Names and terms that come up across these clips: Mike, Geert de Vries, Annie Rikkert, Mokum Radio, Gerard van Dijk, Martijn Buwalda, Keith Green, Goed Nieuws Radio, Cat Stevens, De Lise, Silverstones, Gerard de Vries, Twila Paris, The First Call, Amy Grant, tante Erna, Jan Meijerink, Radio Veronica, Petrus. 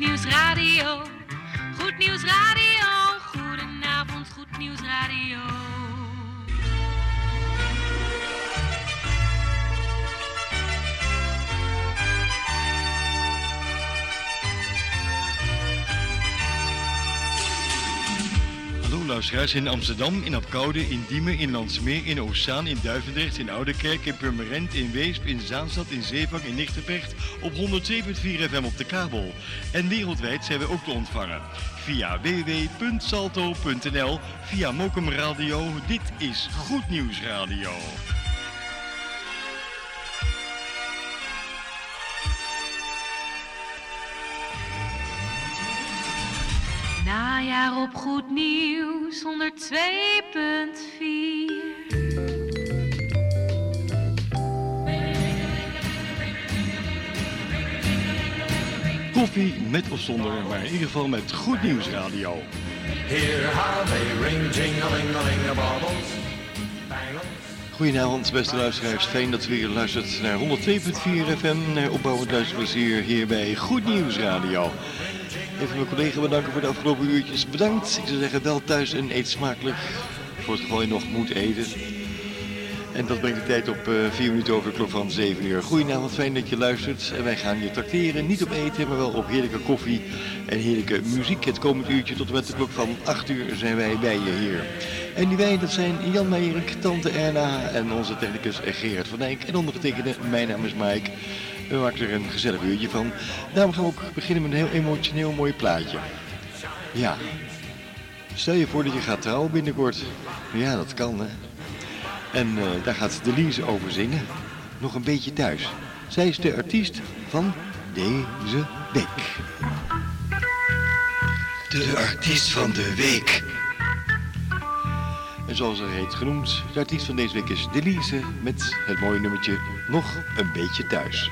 Nieuws Radio, Goed Nieuws Radio, goedenavond Goed Nieuws Radio. Hallo luisteraars in Amsterdam, in Apeldoorn, in Diemen, in Landsmeer, in Oostzaan, in Duivendrecht, in Ouderkerk, in Purmerend, in Weesp, in Zaanstad, in Zeevang, in Nigtevecht, op 107.4 FM op de kabel. En wereldwijd zijn we ook te ontvangen via www.salto.nl, via Mokum Radio. Dit is Goed Nieuws Radio. Najaar op Goed Nieuws 102.4. Koffie met of zonder, maar in ieder geval met Goed Nieuws Radio. Goedenavond beste luisteraars, fijn dat u weer luistert naar 102.4 FM, naar opbouwend luisterplezier hier bij Goed Nieuws Radio. Even mijn collega bedanken voor de afgelopen uurtjes. Bedankt. Ik zou zeggen, wel thuis en eet smakelijk. Voor het geval je nog moet eten. En dat brengt de tijd op 4 minuten over de klok van 7 uur. Goedenavond, fijn dat je luistert. En wij gaan je trakteren. Niet op eten, maar wel op heerlijke koffie en heerlijke muziek. Het komend uurtje tot en met de klok van 8 uur zijn wij bij je hier. En die wij, dat zijn Jan Meijerink, tante Erna en onze technicus Gerard van Dijk. En ondergetekende, mijn naam is Mike. We maken er een gezellig uurtje van. Daarom gaan we ook beginnen met een heel emotioneel mooi plaatje. Ja. Stel je voor dat je gaat trouwen binnenkort. Ja, dat kan hè. En daar gaat De Lise over zingen. Nog een beetje thuis. Zij is de artiest van deze week. De artiest van de week. En zoals er heet genoemd, de artiest van deze week is De Lise met het mooie nummertje Nog een beetje thuis.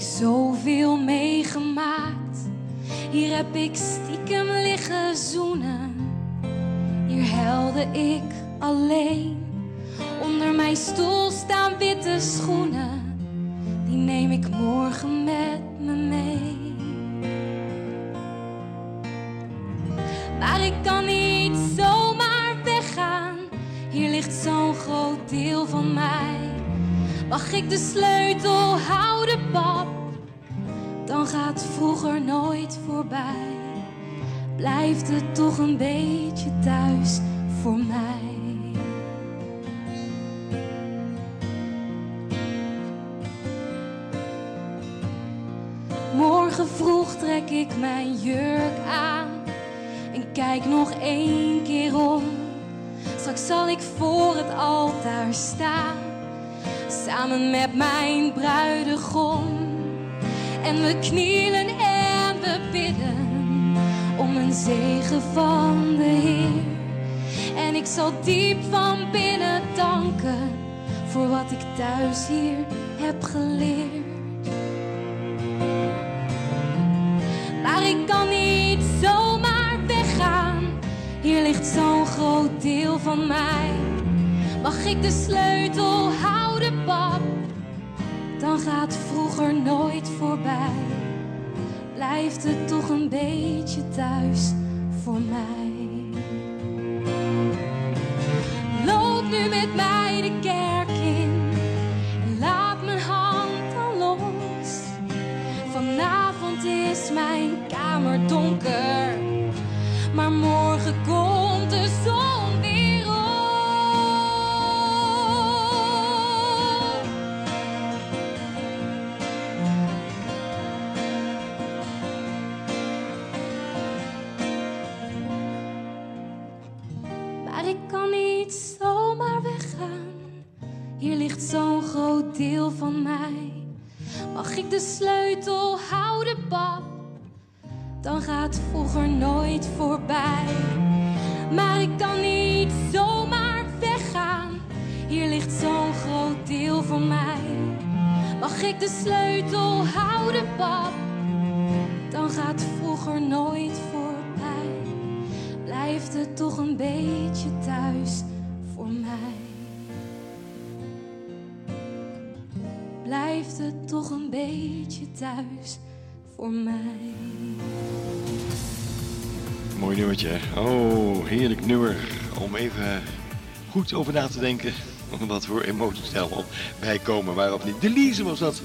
Zoveel meegemaakt. Hier heb ik stiekem liggen zoenen. Hier huilde ik alleen. Onder mijn stoel staan witte schoenen. Die neem ik morgen met me mee. Maar ik kan niet zomaar weggaan. Hier ligt zo'n groot deel van mij. Mag ik de sleutel houden, pap? Dan gaat vroeger nooit voorbij. Blijft het toch een beetje thuis voor mij. Morgen vroeg trek ik mijn jurk aan en kijk nog 1 keer om. Straks zal ik voor het altaar staan. Samen met mijn bruidegom. En we knielen en we bidden om een zegen van de Heer. En ik zal diep van binnen danken voor wat ik thuis hier heb geleerd. Maar ik kan niet zomaar weggaan. Hier ligt zo'n groot deel van mij. Mag ik de sleutel houden? Pap, dan gaat vroeger nooit voorbij. Blijft het toch een beetje thuis voor mij. Loop nu met mij de kerk in en laat mijn hand dan los. Vanavond is mijn kamer donker, maar morgen komt de zon weer. Zo'n groot deel van mij. Mag ik de sleutel houden, pap? Dan dan gaat vroeger nooit voorbij. Maar ik kan niet zomaar weggaan. Hier ligt zo'n groot deel van mij. Mag ik de sleutel houden, pap? Dan gaat vroeger nooit voorbij. Blijft het toch een beetje thuis voor mij. Blijft het toch een beetje thuis voor mij. Mooi nummertje. Oh, heerlijk nummer. Om even goed over na te denken. Wat voor emoties daar wel bij komen. Waarop niet. De Lise was dat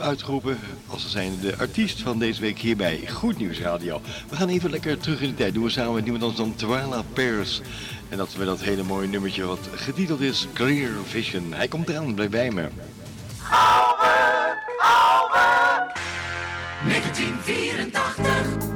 uitgeroepen. Als ze zijn de artiest van deze week hier bij Goed Nieuws Radio. We gaan even lekker terug in de tijd. Doen we samen met niemand anders dan Twila Paris. En dat we dat hele mooie nummertje wat getiteld is Clear Vision. Hij komt eraan, blijf bij me. Albert, Albert. 1984.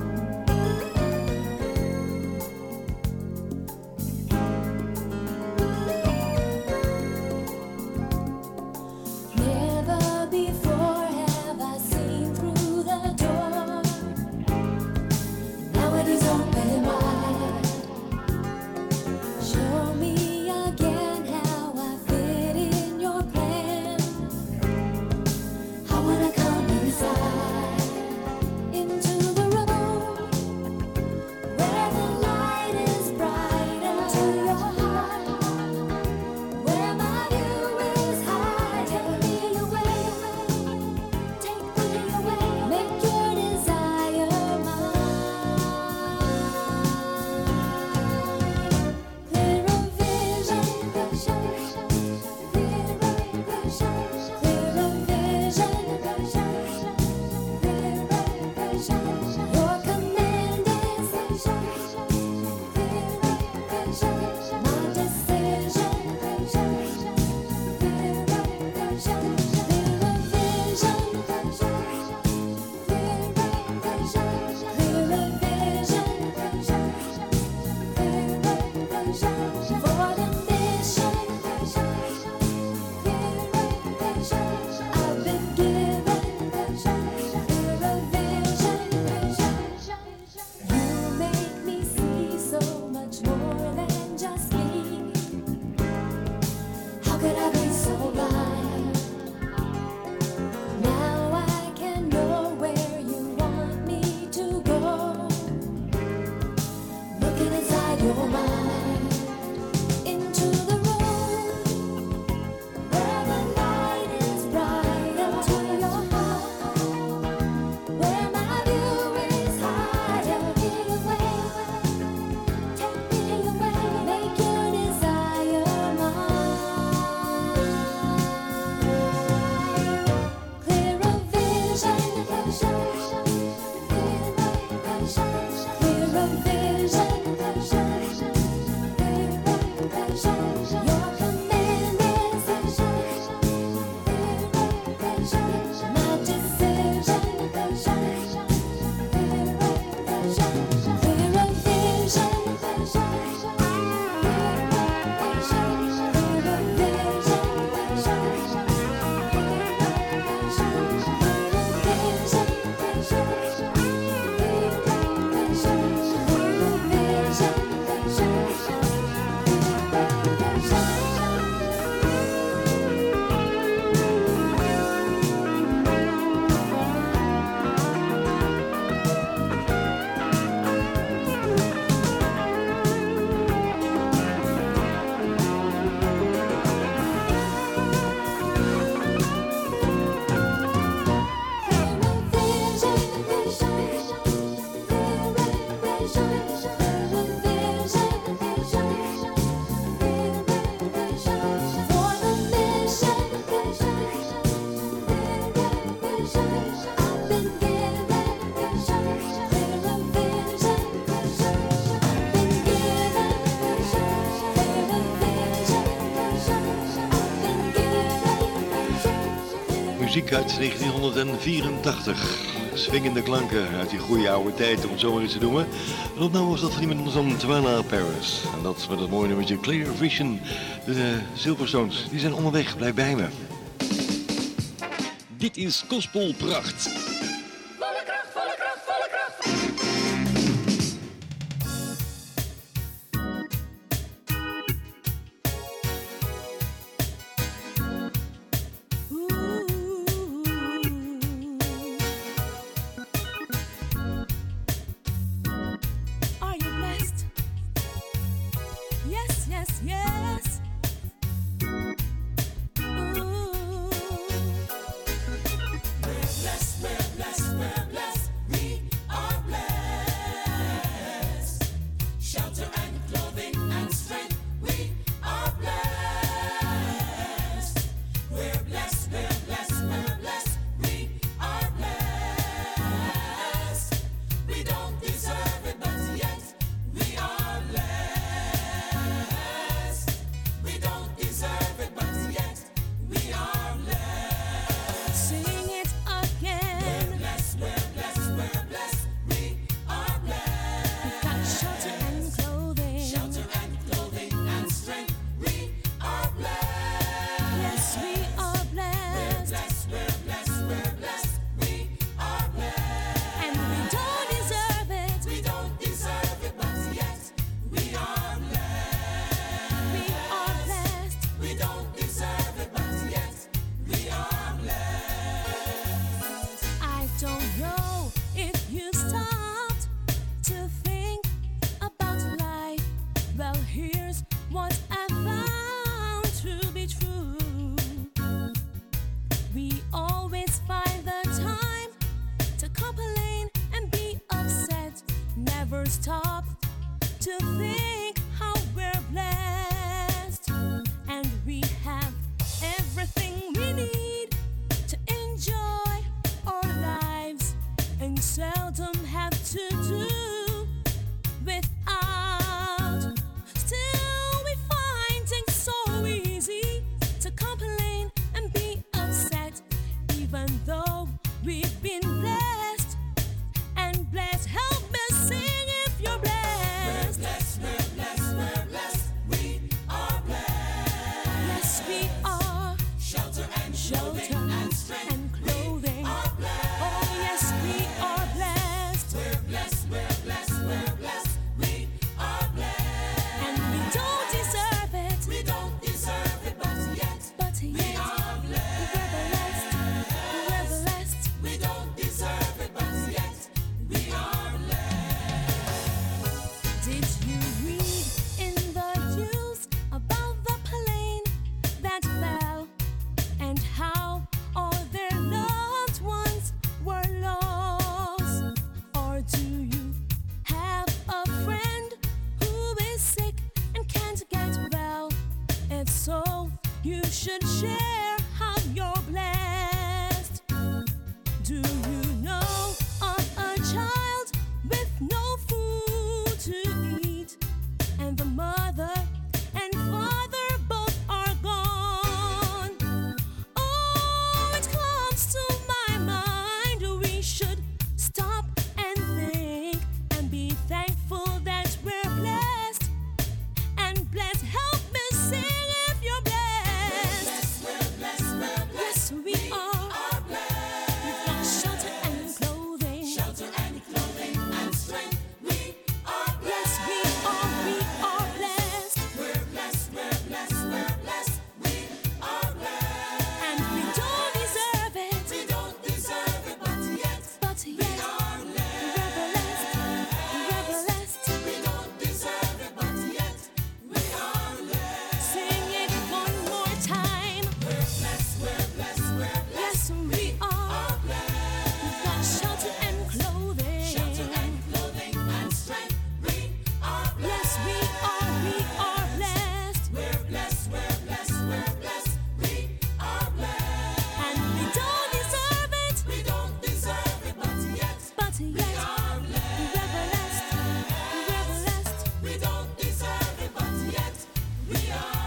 Muziek uit 1984. Swingende klanken uit die goede oude tijd, om het zo maar eens te noemen. En opname was dat van iemand anders dan Twila Paris. En dat met dat mooie nummertje Clear Vision. De Silverstones, die zijn onderweg. Blijf bij me. Dit is Gospelpracht. Volle kracht, volle kracht, volle kracht. stop to think how we're blessed, and we have everything we need to enjoy our lives, and seldom have to do without. Still we find things so easy to complain and be upset, even though we've been blessed and blessed. Help us sing if you're blessed. We're blessed, we are blessed. Yes, we are. Shelter and shelter and strength and clothing. Oh, yes, we are blessed. We're blessed, we are blessed. And we don't deserve it. But yet, we are blessed.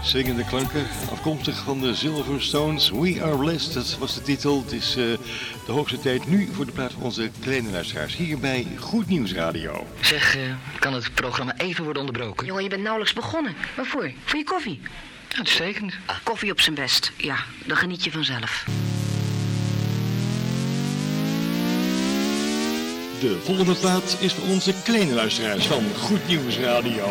Zingende klanken, afkomstig van de Silverstones. We are blessed, dat was de titel. Het is de hoogste tijd nu voor de plaat van onze kleine luisteraars. Hier bij Goed Nieuws Radio. Zeg, kan het programma even worden onderbroken? Jongen, je bent nauwelijks begonnen. Waarvoor? Voor je koffie? Ja, uitstekend. Koffie op zijn best. Ja, dan geniet je vanzelf. De volgende plaat is voor onze kleine luisteraars van Goed Nieuws Radio.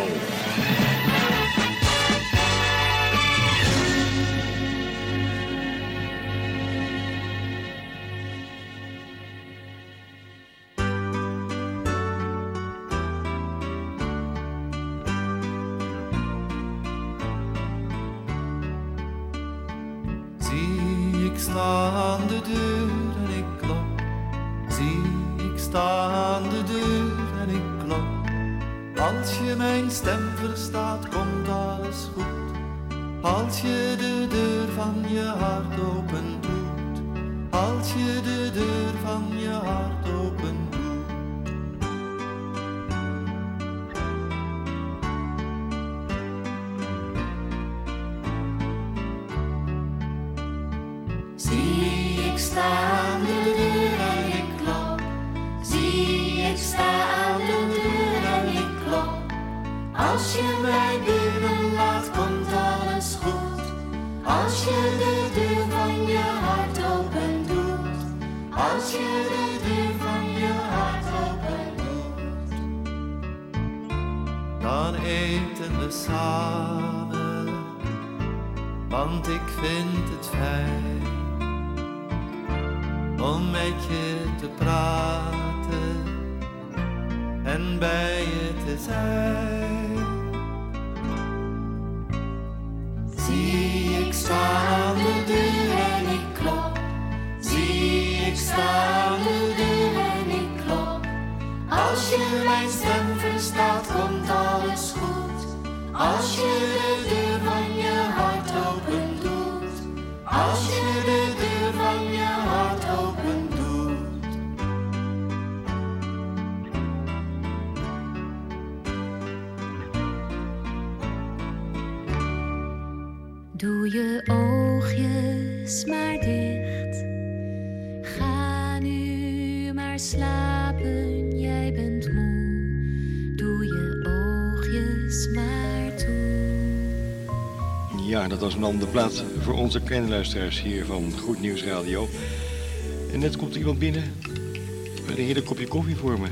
Als je mijn stem verstaat, komt alles goed. Als je de deur van je hart open doet. Als je de deur van je hart open doet. Doe je oogjes maar dicht. Ga nu maar slapen, jij bent moe. Doe je oogjes maar toe. Ja, dat was een andere plaats voor onze kennenluisteraars hier van Goed Nieuws Radio. En net komt iemand binnen met een heerlijk kopje koffie voor me.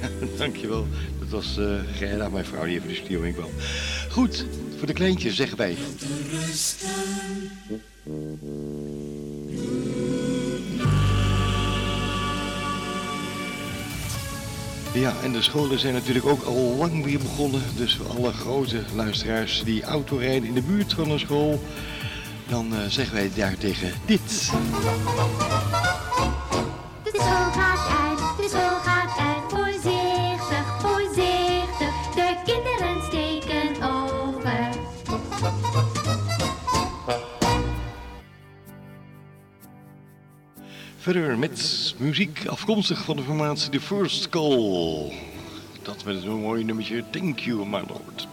Ja, dankjewel. Dat was Gerda, mijn vrouw, die even de studio in kwam. Goed, voor de kleintjes zeggen wij. Ja, en de scholen zijn natuurlijk ook al lang weer begonnen. Dus voor alle grote luisteraars die auto rijden in de buurt van een school, dan zeggen wij daartegen dit. De school gaat uit, de school gaat uit. Voorzichtig, voorzichtig, de kinderen steken over. Verder met muziek afkomstig van de formatie The First Call. Dat met zo'n mooi nummertje Thank You, My Lord.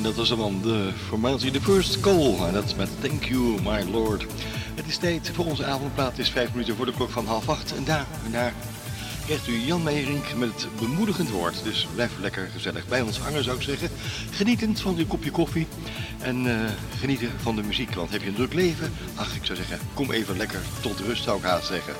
En dat was dan de formatie The First Call. En dat is met Thank You, My Lord. Het is tijd voor onze avondplaat. Het is 5 minuten voor de klok van 7:30. En daar krijgt u Jan Meijerink met het bemoedigend woord. Dus blijf lekker gezellig bij ons hangen, zou ik zeggen. Genietend van uw kopje koffie. En genieten van de muziek. Want heb je een druk leven? Ach, ik zou zeggen, kom even lekker tot rust, zou ik haast zeggen.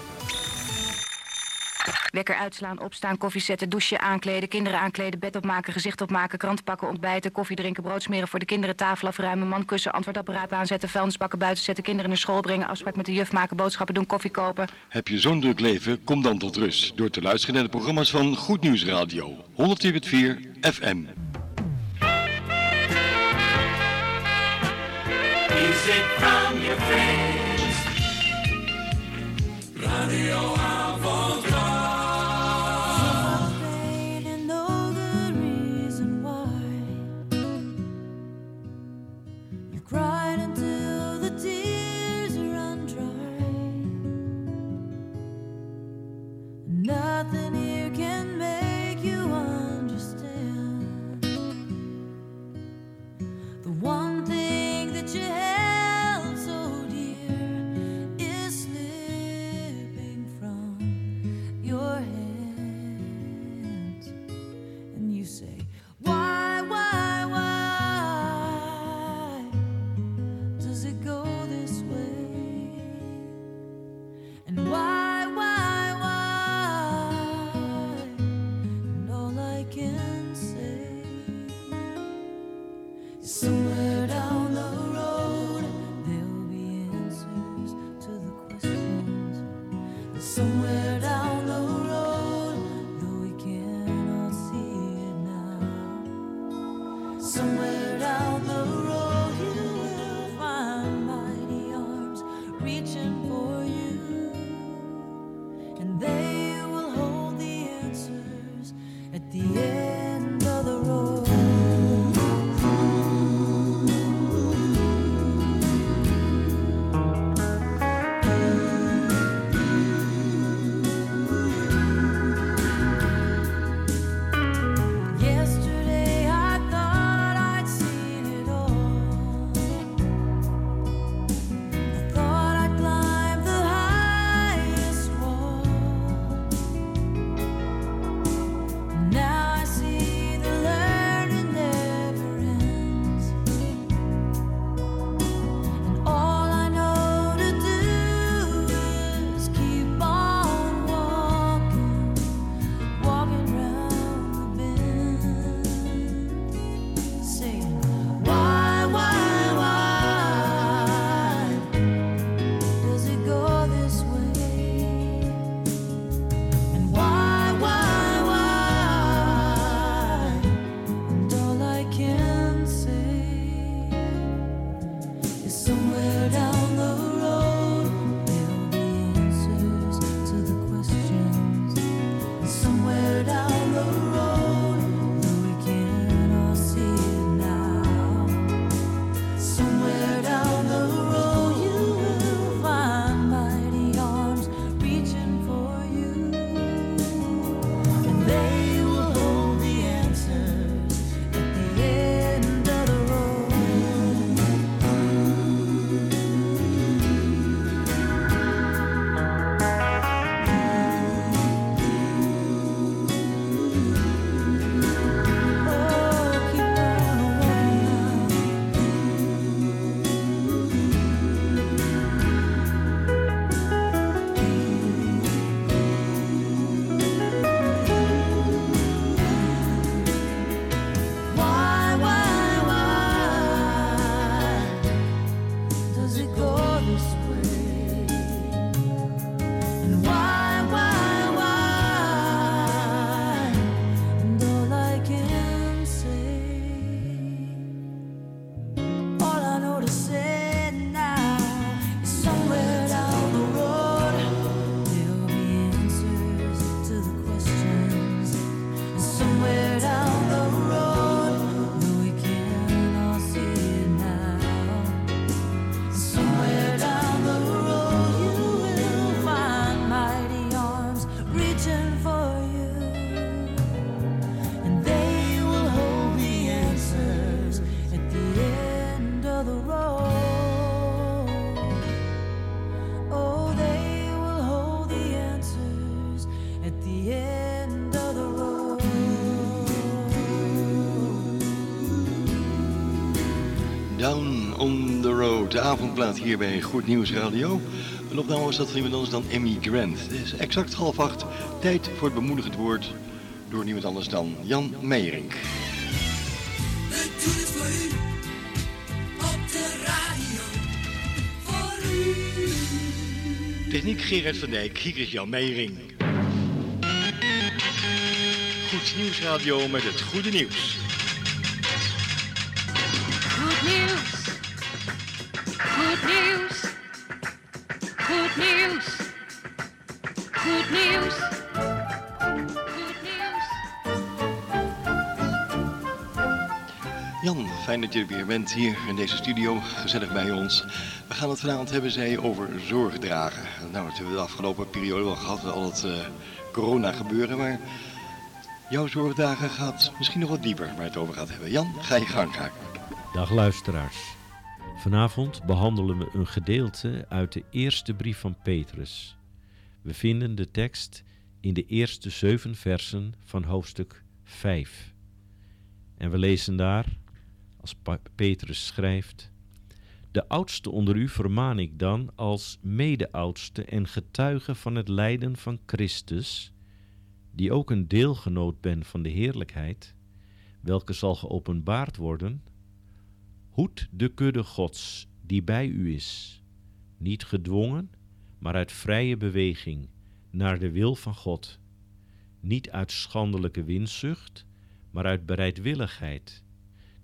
Wekker uitslaan, opstaan, koffie zetten, douchen, aankleden, kinderen aankleden, bed opmaken, gezicht opmaken, krant pakken, ontbijten, koffie drinken, brood smeren voor de kinderen, tafel afruimen, man kussen, antwoordapparaat aanzetten, vuilnisbakken buiten zetten, kinderen naar school brengen, afspraak met de juf maken, boodschappen doen, koffie kopen. Heb je zo'n druk leven? Kom dan tot rust door te luisteren naar de programma's van Goed Nieuws Radio, 104.4 FM. Music from your face. Radio Avondland. Down on the Road, de avondplaat hier bij Goed Nieuws Radio. Een opname was dat van iemand anders dan Amy Grant. Het is exact 7:30, tijd voor het bemoedigend woord door niemand anders dan Jan Meijerink. We doen het voor u, op de radio, voor u. Techniek Gerard van Dijk, hier is Jan Meijerink. Goed Nieuws Radio met het goede nieuws. Goed nieuws, goed nieuws, goed nieuws, goed nieuws, goed nieuws. Jan, fijn dat je er weer bent hier in deze studio, gezellig bij ons. We gaan het vanavond hebben over zorgdragen. Nou, dat hebben we de afgelopen periode wel gehad met al het corona gebeuren, maar jouw zorgdragen gaat misschien nog wat dieper waar het over gaat hebben. Jan, ga je gang raken. Dag luisteraars, vanavond behandelen we een gedeelte uit de eerste brief van Petrus. We vinden de tekst in de eerste 7 versen van hoofdstuk 5. En we lezen daar, als Petrus schrijft: De oudste onder u vermaan ik dan als mede-oudste en getuige van het lijden van Christus, die ook een deelgenoot ben van de heerlijkheid, welke zal geopenbaard worden. Hoed de kudde Gods, die bij u is, niet gedwongen, maar uit vrije beweging, naar de wil van God. Niet uit schandelijke winzucht, maar uit bereidwilligheid.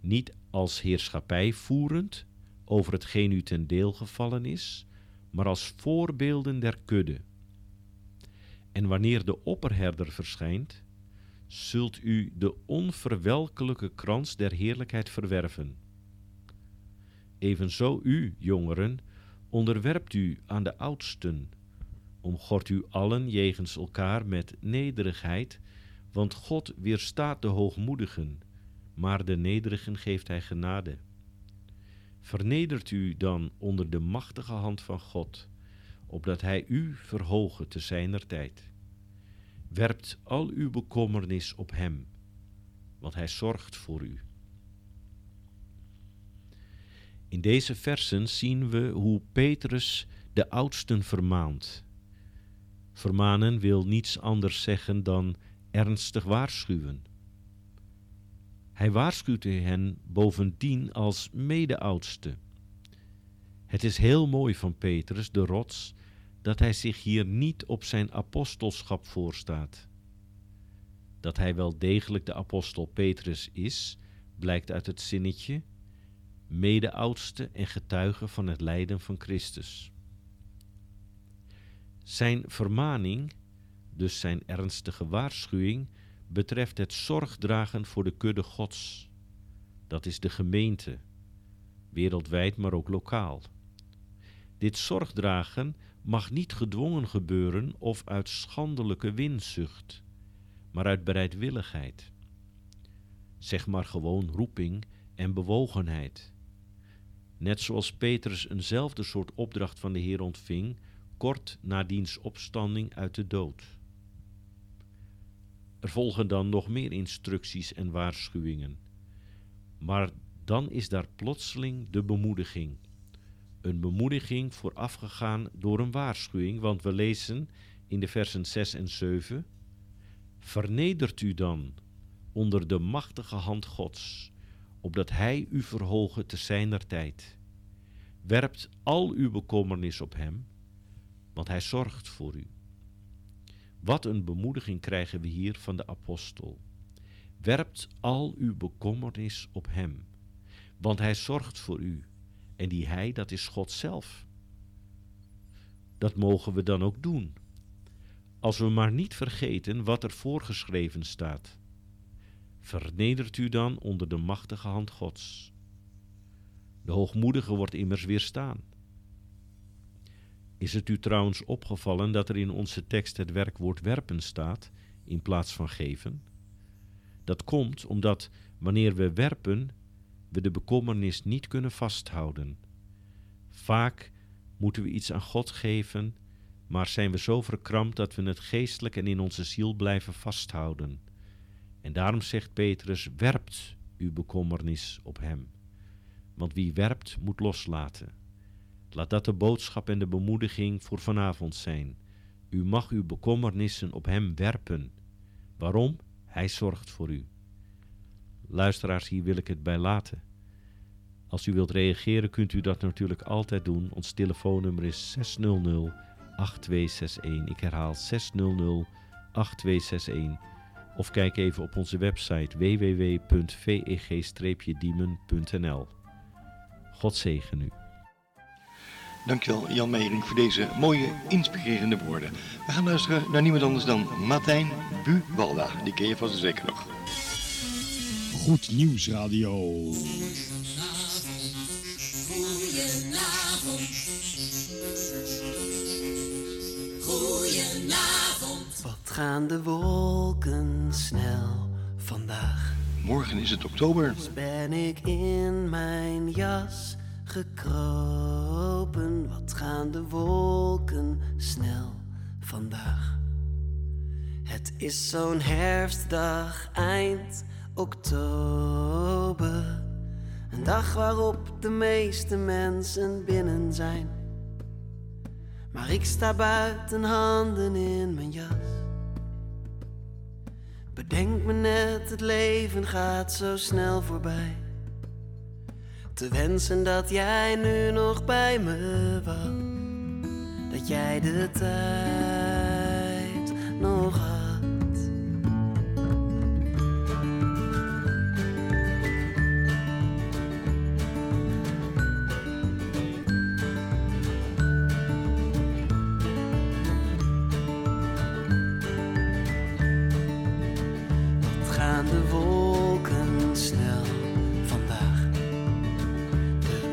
Niet als heerschappij voerend over hetgeen u ten deel gevallen is, maar als voorbeelden der kudde. En wanneer de opperherder verschijnt, zult u de onverwelkelijke krans der heerlijkheid verwerven. Evenzo u, jongeren, onderwerpt u aan de oudsten. Omgort u allen jegens elkaar met nederigheid, want God weerstaat de hoogmoedigen, maar de nederigen geeft hij genade. Vernedert u dan onder de machtige hand van God, opdat hij u verhoge te zijner tijd. Werpt al uw bekommernis op hem, want hij zorgt voor u. In deze versen zien we hoe Petrus de oudsten vermaant. Vermanen wil niets anders zeggen dan ernstig waarschuwen. Hij waarschuwt hen bovendien als mede-oudste. Het is heel mooi van Petrus, de rots, dat hij zich hier niet op zijn apostelschap voorstaat. Dat hij wel degelijk de apostel Petrus is, blijkt uit het zinnetje: mede-oudste en getuige van het lijden van Christus. Zijn vermaning, dus zijn ernstige waarschuwing, betreft het zorgdragen voor de kudde Gods. Dat is de gemeente, wereldwijd maar ook lokaal. Dit zorgdragen mag niet gedwongen gebeuren of uit schandelijke winzucht, maar uit bereidwilligheid. Zeg maar gewoon roeping en bewogenheid. Net zoals Petrus eenzelfde soort opdracht van de Heer ontving, kort na diens opstanding uit de dood. Er volgen dan nog meer instructies en waarschuwingen. Maar dan is daar plotseling de bemoediging. Een bemoediging voorafgegaan door een waarschuwing, want we lezen in de versen 6 en 7: Vernedert u dan onder de machtige hand Gods, opdat hij u verhoge te zijner tijd. Werpt al uw bekommernis op hem, want hij zorgt voor u. Wat een bemoediging krijgen we hier van de apostel. Werpt al uw bekommernis op hem, want hij zorgt voor u. En die hij, dat is God zelf. Dat mogen we dan ook doen. Als we maar niet vergeten wat er voorgeschreven staat. Vernedert u dan onder de machtige hand Gods. De hoogmoedige wordt immers weerstaan. Is het u trouwens opgevallen dat er in onze tekst het werkwoord werpen staat in plaats van geven? Dat komt omdat wanneer we werpen, we de bekommernis niet kunnen vasthouden. Vaak moeten we iets aan God geven, maar zijn we zo verkrampt dat we het geestelijk en in onze ziel blijven vasthouden. En daarom zegt Petrus: werpt uw bekommernis op hem. want wie werpt moet loslaten. Laat dat de boodschap en de bemoediging voor vanavond zijn. U mag uw bekommernissen op hem werpen. Waarom? Hij zorgt voor u. Luisteraars, hier wil ik het bij laten. Als u wilt reageren kunt u dat natuurlijk altijd doen. Ons telefoonnummer is 600 8261. Ik herhaal 600 8261. Of kijk even op onze website www.veg-diemen.nl. God zegen u. Dankjewel Jan Meijerink voor deze mooie, inspirerende woorden. We gaan luisteren naar niemand anders dan Martijn Buwalda. Die ken je vast en zeker nog. Goed Nieuws Radio. Goedenavond, goedenavond. Goedenavond. Wat gaan de wolken snel vandaag. Morgen is het oktober. Dus ben ik in mijn jas gekropen. Wat gaan de wolken snel vandaag. Het is zo'n herfstdag eind oktober. Een dag waarop de meeste mensen binnen zijn. Maar ik sta buiten, handen in mijn jas. Bedenk me net, het leven gaat zo snel voorbij. Te wensen dat jij nu nog bij me was. Dat jij de tijd nog had.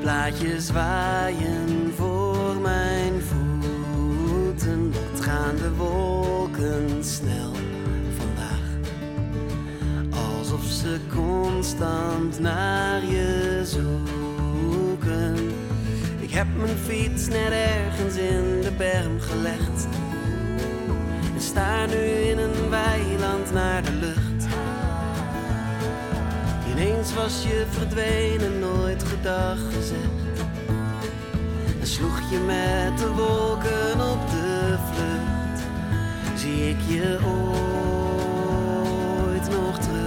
Blaadjes waaien voor mijn voeten. Wat gaan de wolken snel vandaag. Alsof ze constant naar je zoeken. Ik heb mijn fiets net ergens in de berm gelegd. En sta nu in een weiland naar de lucht. Ineens was je verdwenen, nooit gedag gezegd. En sloeg je met de wolken op de vlucht. Zie ik je ooit nog terug?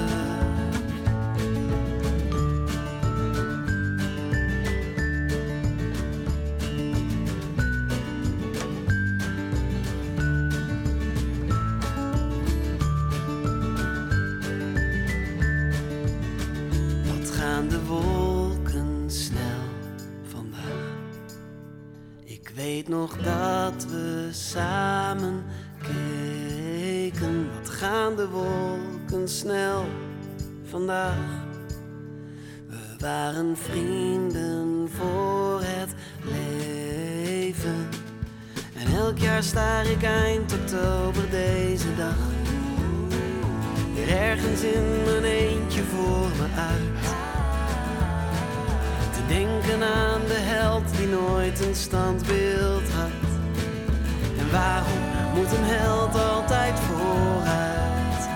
Nog dat we samen keken. Wat gaan de wolken snel vandaag. We waren vrienden voor het leven. En elk jaar staar ik eind oktober deze dag. Weer ergens in mijn eentje voor me uit. Denken aan de held die nooit een standbeeld had. En waarom moet een held altijd vooruit?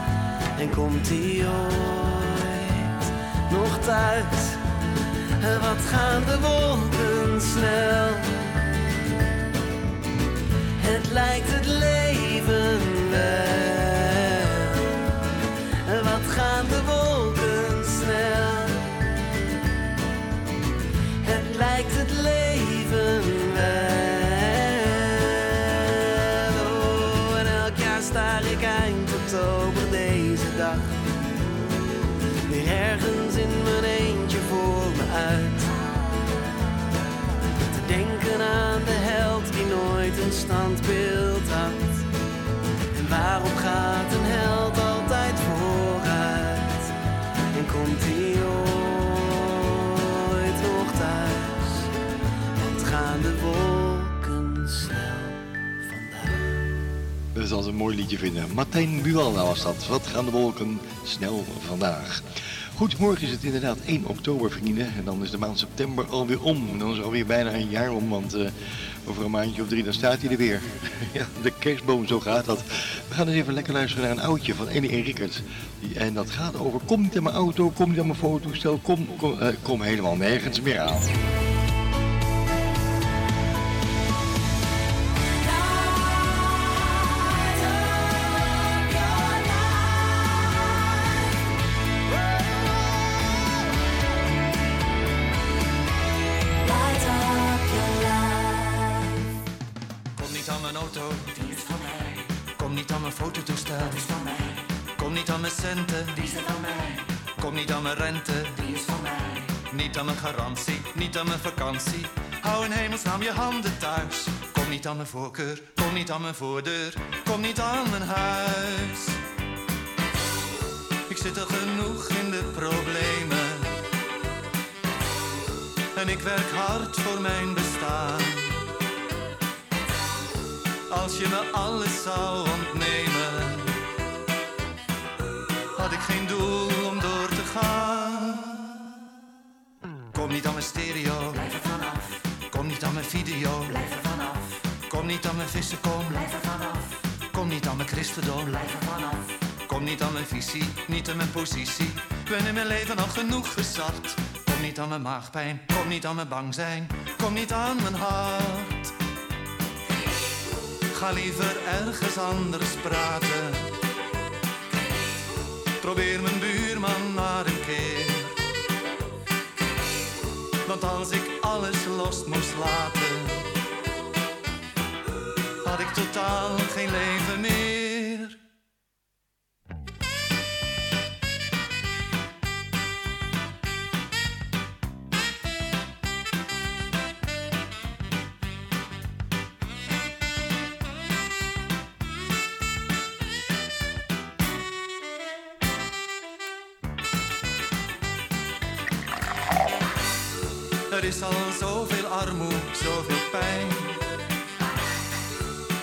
En komt hij ooit nog thuis? Wat gaan de wolken snel? Het lijkt het leven wel. Wat gaan de wolken snel? Lijkt het leven wel. Oh, en elk jaar staar ik eind oktober deze dag. Weer ergens in mijn eentje voor me uit. Te denken aan de held die nooit een standbeeld had. En waarom gaat een held altijd vooruit? En komt hij ooit nog thuis? Gaan de wolken snel vandaag. Dat is altijd een mooi liedje vinden. Martijn Buwalda was dat. Wat gaan de wolken snel vandaag. Goed, morgen is het inderdaad 1 oktober, vrienden. En dan is de maand september alweer om. En dan is alweer bijna een jaar om, want over een maandje of 3 dan staat hij er weer. Ja, de kerstboom, zo gaat dat. We gaan eens even lekker luisteren naar een oudje van Annie Rikkert. En dat gaat over, kom niet aan mijn auto, kom niet aan mijn fototoestel, kom helemaal nergens meer aan. Garantie, niet aan mijn vakantie. Hou in hemelsnaam je handen thuis. Kom niet aan mijn voorkeur, kom niet aan mijn voordeur, kom niet aan mijn huis. Ik zit al genoeg in de problemen en ik werk hard voor mijn bestaan. Als je me alles zou ontnemen, had ik geen doel om door te gaan. Kom niet aan mijn stereo, blijf er vanaf. Kom niet aan mijn video, blijf er vanaf. Kom niet aan mijn vissenkom, blijf er vanaf. Kom niet aan mijn christendom, blijf er vanaf. Kom niet aan mijn visie, niet aan mijn positie. Ik ben in mijn leven al genoeg gezat. Kom niet aan mijn maagpijn, kom niet aan mijn bang zijn. Kom niet aan mijn hart. Ga liever ergens anders praten. Probeer mijn buurman maar een keer. Want als ik alles los moest laten, had ik totaal geen leven meer. Er is al zoveel armoede, zoveel pijn.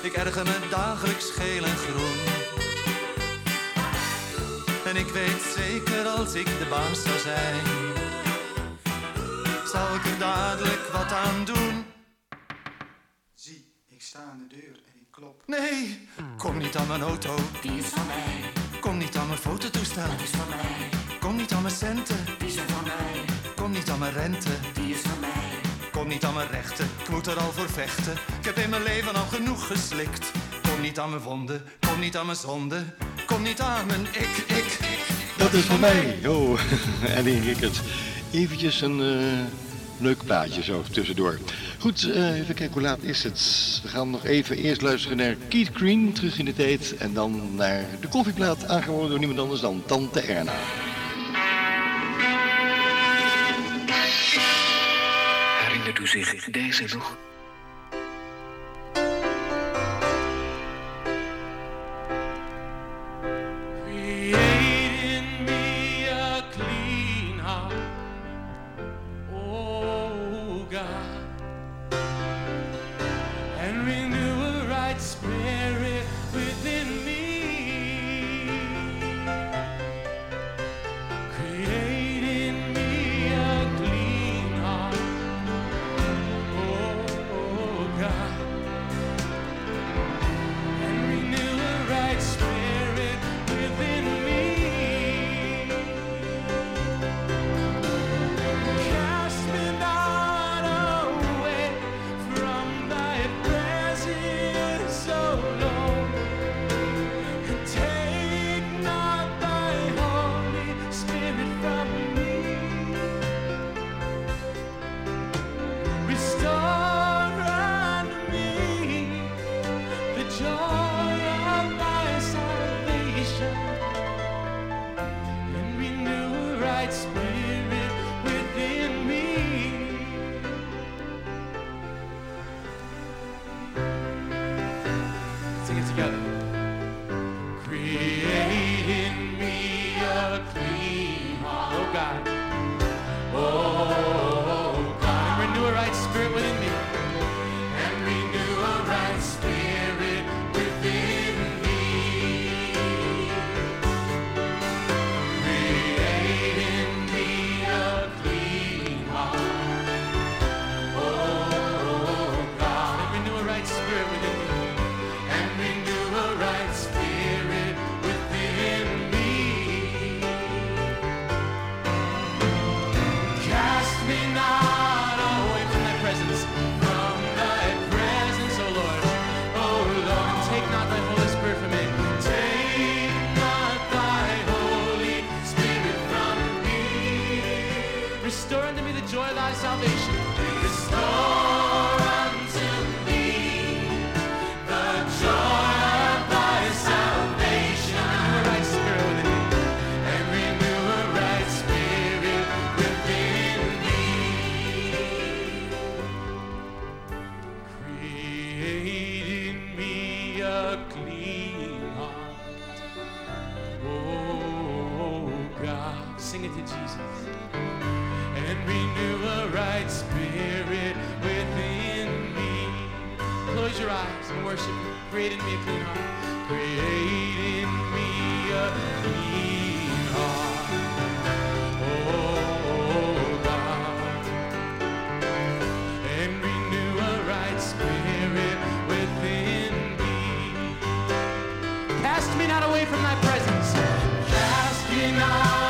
Ik erger me dagelijks geel en groen. En ik weet zeker als ik de baas zou zijn, zal ik er dadelijk wat aan doen. Zie, ik sta aan de deur en ik klop. Nee, kom niet aan mijn auto. Die is van mij. Kom niet aan mijn fototoestel. Dat is van mij. Kom niet aan mijn centen. Die zijn van mij. Kom niet aan mijn rente, die is van mij. Kom niet aan mijn rechten, ik moet er al voor vechten. Ik heb in mijn leven al genoeg geslikt. Kom niet aan mijn wonden, kom niet aan mijn zonde. Kom niet aan mijn ik. Dat is van mij. Oh, Annie Rikkert. Eventjes een leuk plaatje zo tussendoor. Goed, even kijken hoe laat is het. We gaan nog even eerst luisteren naar Keith Green, terug in de tijd. En dan naar de koffieplaat, aangeboden door niemand anders dan tante Erna. Herinnert u zich deze nog? Restore unto me the joy of thy salvation. Restore unto me the joy of thy salvation. Renew a right spirit within me. And renew a right spirit within me. Create in me a clean heart. Oh God. Sing it to Jesus. Renew a right spirit within me. Close your eyes and worship me. Create in me a clean heart. Create in me a clean heart. Oh God. And renew a right spirit within me. Cast me not away from thy presence. Cast me not away.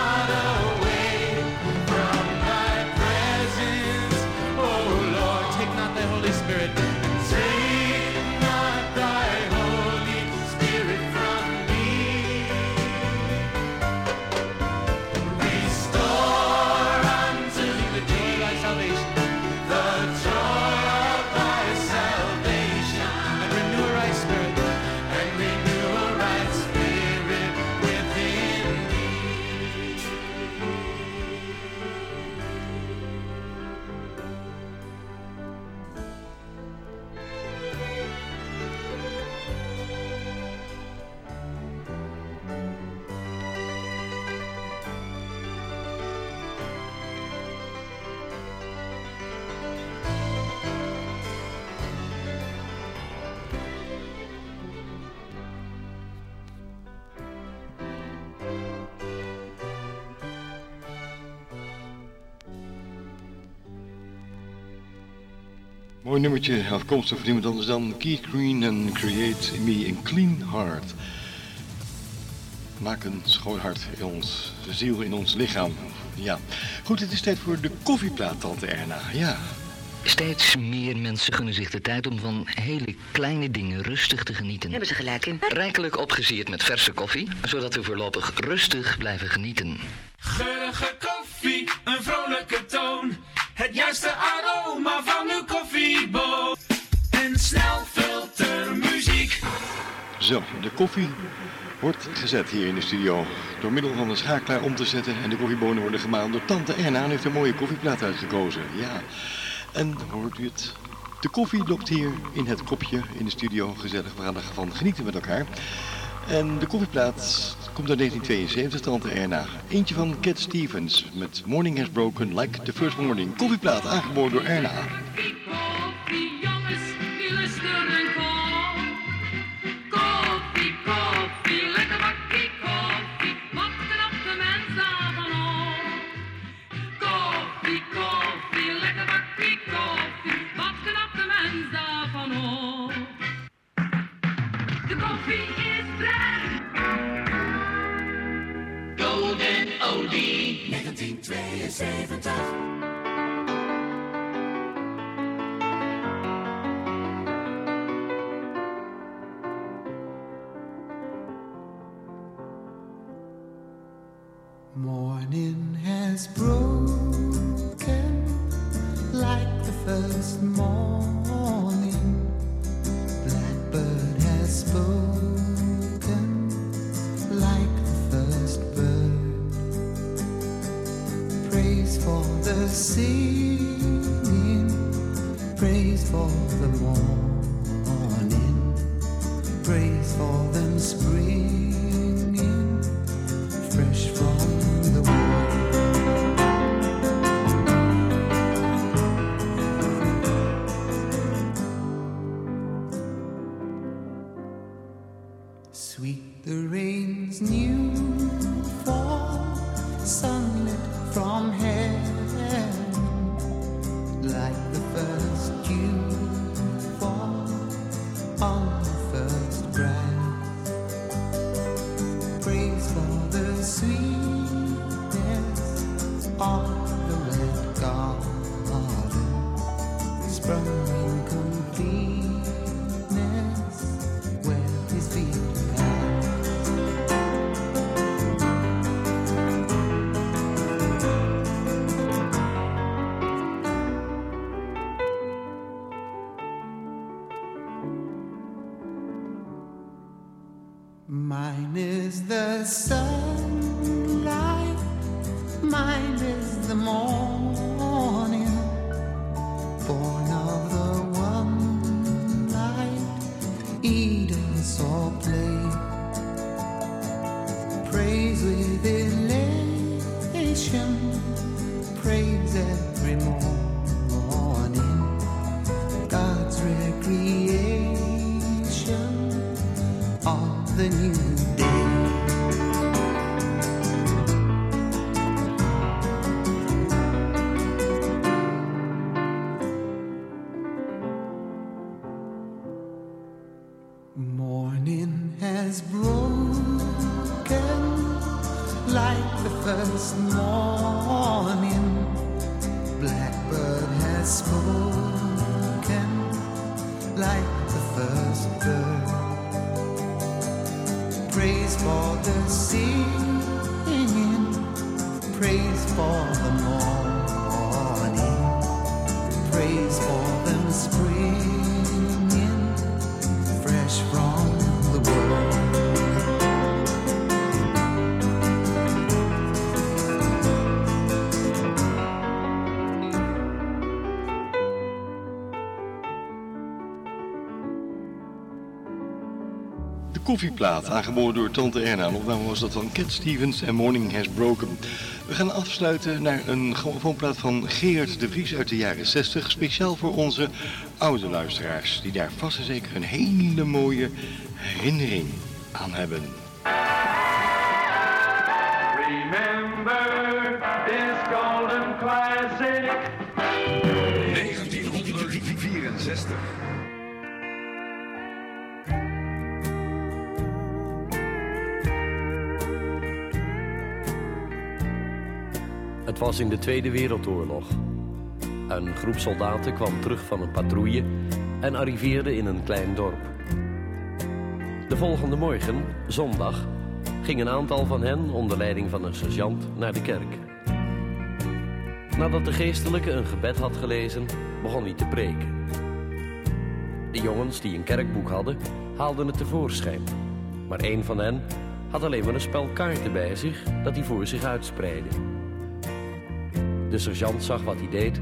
Mooi nummertje, afkomstig van iemand anders dan Keith Green en Create Me a Clean Heart. Maak een schoon hart in ons ziel, in ons lichaam. Ja. Goed, het is tijd voor de koffieplaat, tante Erna. Ja. Steeds meer mensen gunnen zich de tijd om van hele kleine dingen rustig te genieten. Hebben ze gelijk in. Rijkelijk opgesierd met verse koffie, zodat we voorlopig rustig blijven genieten. Geurige koffie, een vrolijke toon. Het juiste aroma van uw koffieboon. En snel filtermuziek. Zo, de koffie wordt gezet hier in de studio. Door middel van een schakelaar om te zetten. En de koffiebonen worden gemalen door tante Erna. En heeft een mooie koffieplaat uitgekozen. Ja, en hoort u het? De koffie lokt hier in het kopje in de studio. Gezellig, we gaan ervan genieten met elkaar. En de koffieplaat komt uit 1972, tante Erna. Eentje van Cat Stevens met Morning Has Broken Like the First Morning. Koffieplaat aangeboden door Erna. Morning has broken like the first morning. Blackbird has spoken like the first bird. Praise for the singing, praise for the morning, praise for them springing fresh from. Mine is the sunlight, mine is the morning, born of the one light, Eden saw play. Praise with elation, praise every morning, God's recreation of the new. Koffieplaat, aangeboden door tante Erna. Opname was dat van Cat Stevens en Morning Has Broken. We gaan afsluiten naar een grammofoonplaat van Geert de Vries uit de jaren 60. Speciaal voor onze oude luisteraars, die daar vast en zeker een hele mooie herinnering aan hebben. Remember this golden classic. 1964. Het was in de Tweede Wereldoorlog. Een groep soldaten kwam terug van een patrouille en arriveerde in een klein dorp. De volgende morgen, zondag, ging een aantal van hen onder leiding van een sergeant naar de kerk. Nadat de geestelijke een gebed had gelezen, begon hij te preken. De jongens die een kerkboek hadden, haalden het tevoorschijn. Maar één van hen had alleen maar een spel kaarten bij zich dat hij voor zich uitspreidde. De sergeant zag wat hij deed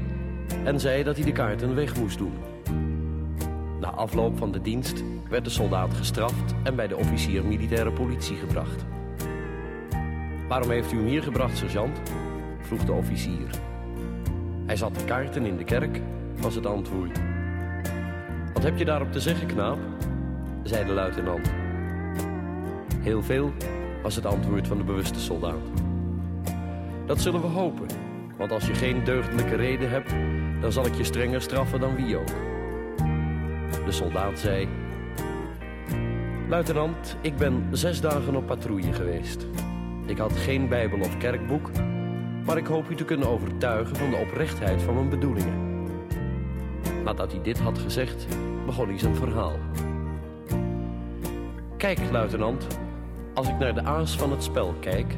en zei dat hij de kaarten weg moest doen. Na afloop van de dienst werd de soldaat gestraft en bij de officier militaire politie gebracht. Waarom heeft u hem hier gebracht, sergeant? Vroeg de officier. Hij zat de kaarten in de kerk, was het antwoord. Wat heb je daarop te zeggen, knaap? Zei de luitenant. Heel veel, was het antwoord van de bewuste soldaat. Dat zullen we hopen. Want als je geen deugdelijke reden hebt, dan zal ik je strenger straffen dan wie ook. De soldaat zei: Luitenant, ik ben 6 dagen op patrouille geweest. Ik had geen bijbel of kerkboek, maar ik hoop u te kunnen overtuigen van de oprechtheid van mijn bedoelingen. Nadat hij dit had gezegd, begon hij zijn verhaal. Kijk, luitenant, als ik naar de aas van het spel kijk,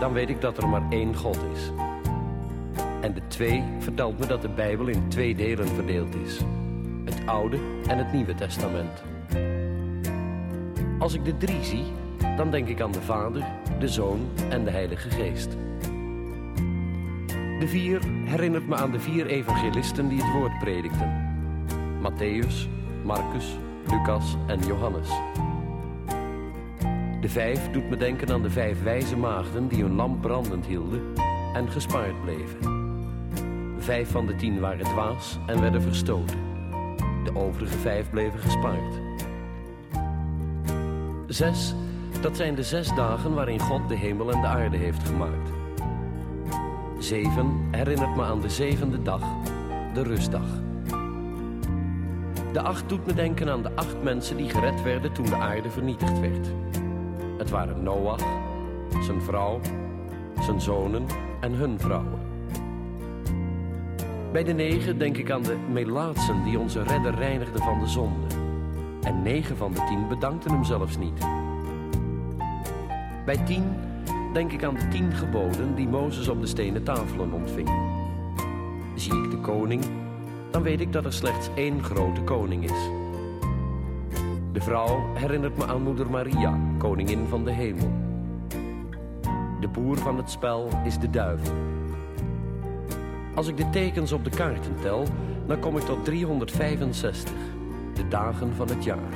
dan weet ik dat er maar 1 God is. En de 2 vertelt me dat de Bijbel in 2 delen verdeeld is. Het Oude en het Nieuwe Testament. Als ik de 3 zie, dan denk ik aan de Vader, de Zoon en de Heilige Geest. De 4 herinnert me aan de 4 evangelisten die het woord predikten. Mattheüs, Marcus, Lucas en Johannes. De 5 doet me denken aan de 5 wijze maagden die hun lamp brandend hielden en gespaard bleven. 5 van de 10 waren dwaas en werden verstoten. De overige 5 bleven gespaard. 6, dat zijn de 6 dagen waarin God de hemel en de aarde heeft gemaakt. 7 herinnert me aan de 7e dag, de rustdag. De 8 doet me denken aan de 8 mensen die gered werden toen de aarde vernietigd werd. Het waren Noach, zijn vrouw, zijn zonen en hun vrouwen. Bij de 9 denk ik aan de melaatsen die onze redder reinigden van de zonde. En 9 van de 10 bedankten hem zelfs niet. Bij 10 denk ik aan de 10 geboden die Mozes op de stenen tafelen ontving. Zie ik de koning, dan weet ik dat er slechts 1 grote koning is. De vrouw herinnert me aan moeder Maria, koningin van de hemel. De boer van het spel is de duivel. Als ik de tekens op de kaarten tel, dan kom ik tot 365, de dagen van het jaar.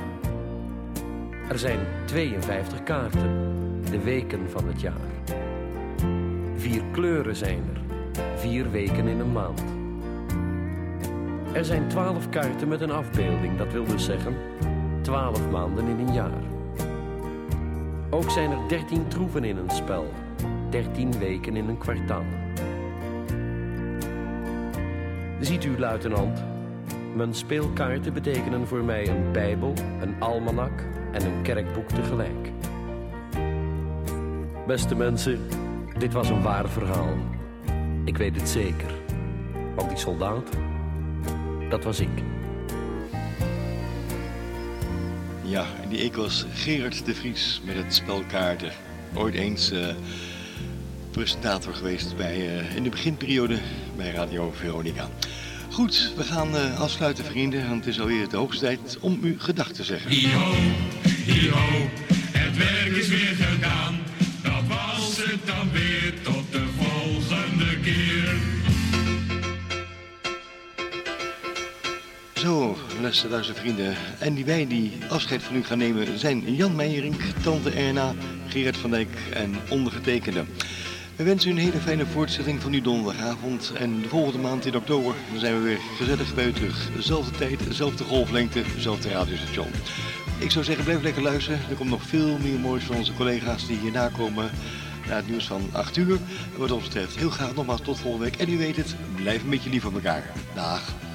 Er zijn 52 kaarten, de weken van het jaar. 4 kleuren zijn er, 4 weken in een maand. Er zijn 12 kaarten met een afbeelding, dat wil dus zeggen 12 maanden in een jaar. Ook zijn er 13 troeven in een spel, 13 weken in een kwartaal. Ziet u, luitenant, mijn speelkaarten betekenen voor mij een bijbel, een almanak en een kerkboek tegelijk. Beste mensen, dit was een waar verhaal. Ik weet het zeker, want die soldaat, dat was ik. Ja, en die ik was Gerard de Vries met het spelkaarten. Ooit eens presentator geweest in de beginperiode bij Radio Veronica. Goed, we gaan afsluiten, vrienden, want het is alweer de hoogste tijd om u gedag te zeggen. Hio, het werk is weer gedaan. Dat was het dan weer, tot de volgende keer. Zo, luister vrienden. En die wij die afscheid van u gaan nemen zijn Jan Meijerink, tante Erna, Gerard van Dijk en ondergetekende. We wensen u een hele fijne voortzetting van uw donderdagavond. En de volgende maand in oktober zijn we weer gezellig bij u terug. Zelfde tijd, zelfde golflengte, zelfde radiostation. Ik zou zeggen, blijf lekker luisteren. Er komt nog veel meer moois van onze collega's die hierna komen. Na het nieuws van 8 uur. Wat ons betreft heel graag nogmaals tot volgende week. En u weet het, blijf een beetje lief voor elkaar. Dag.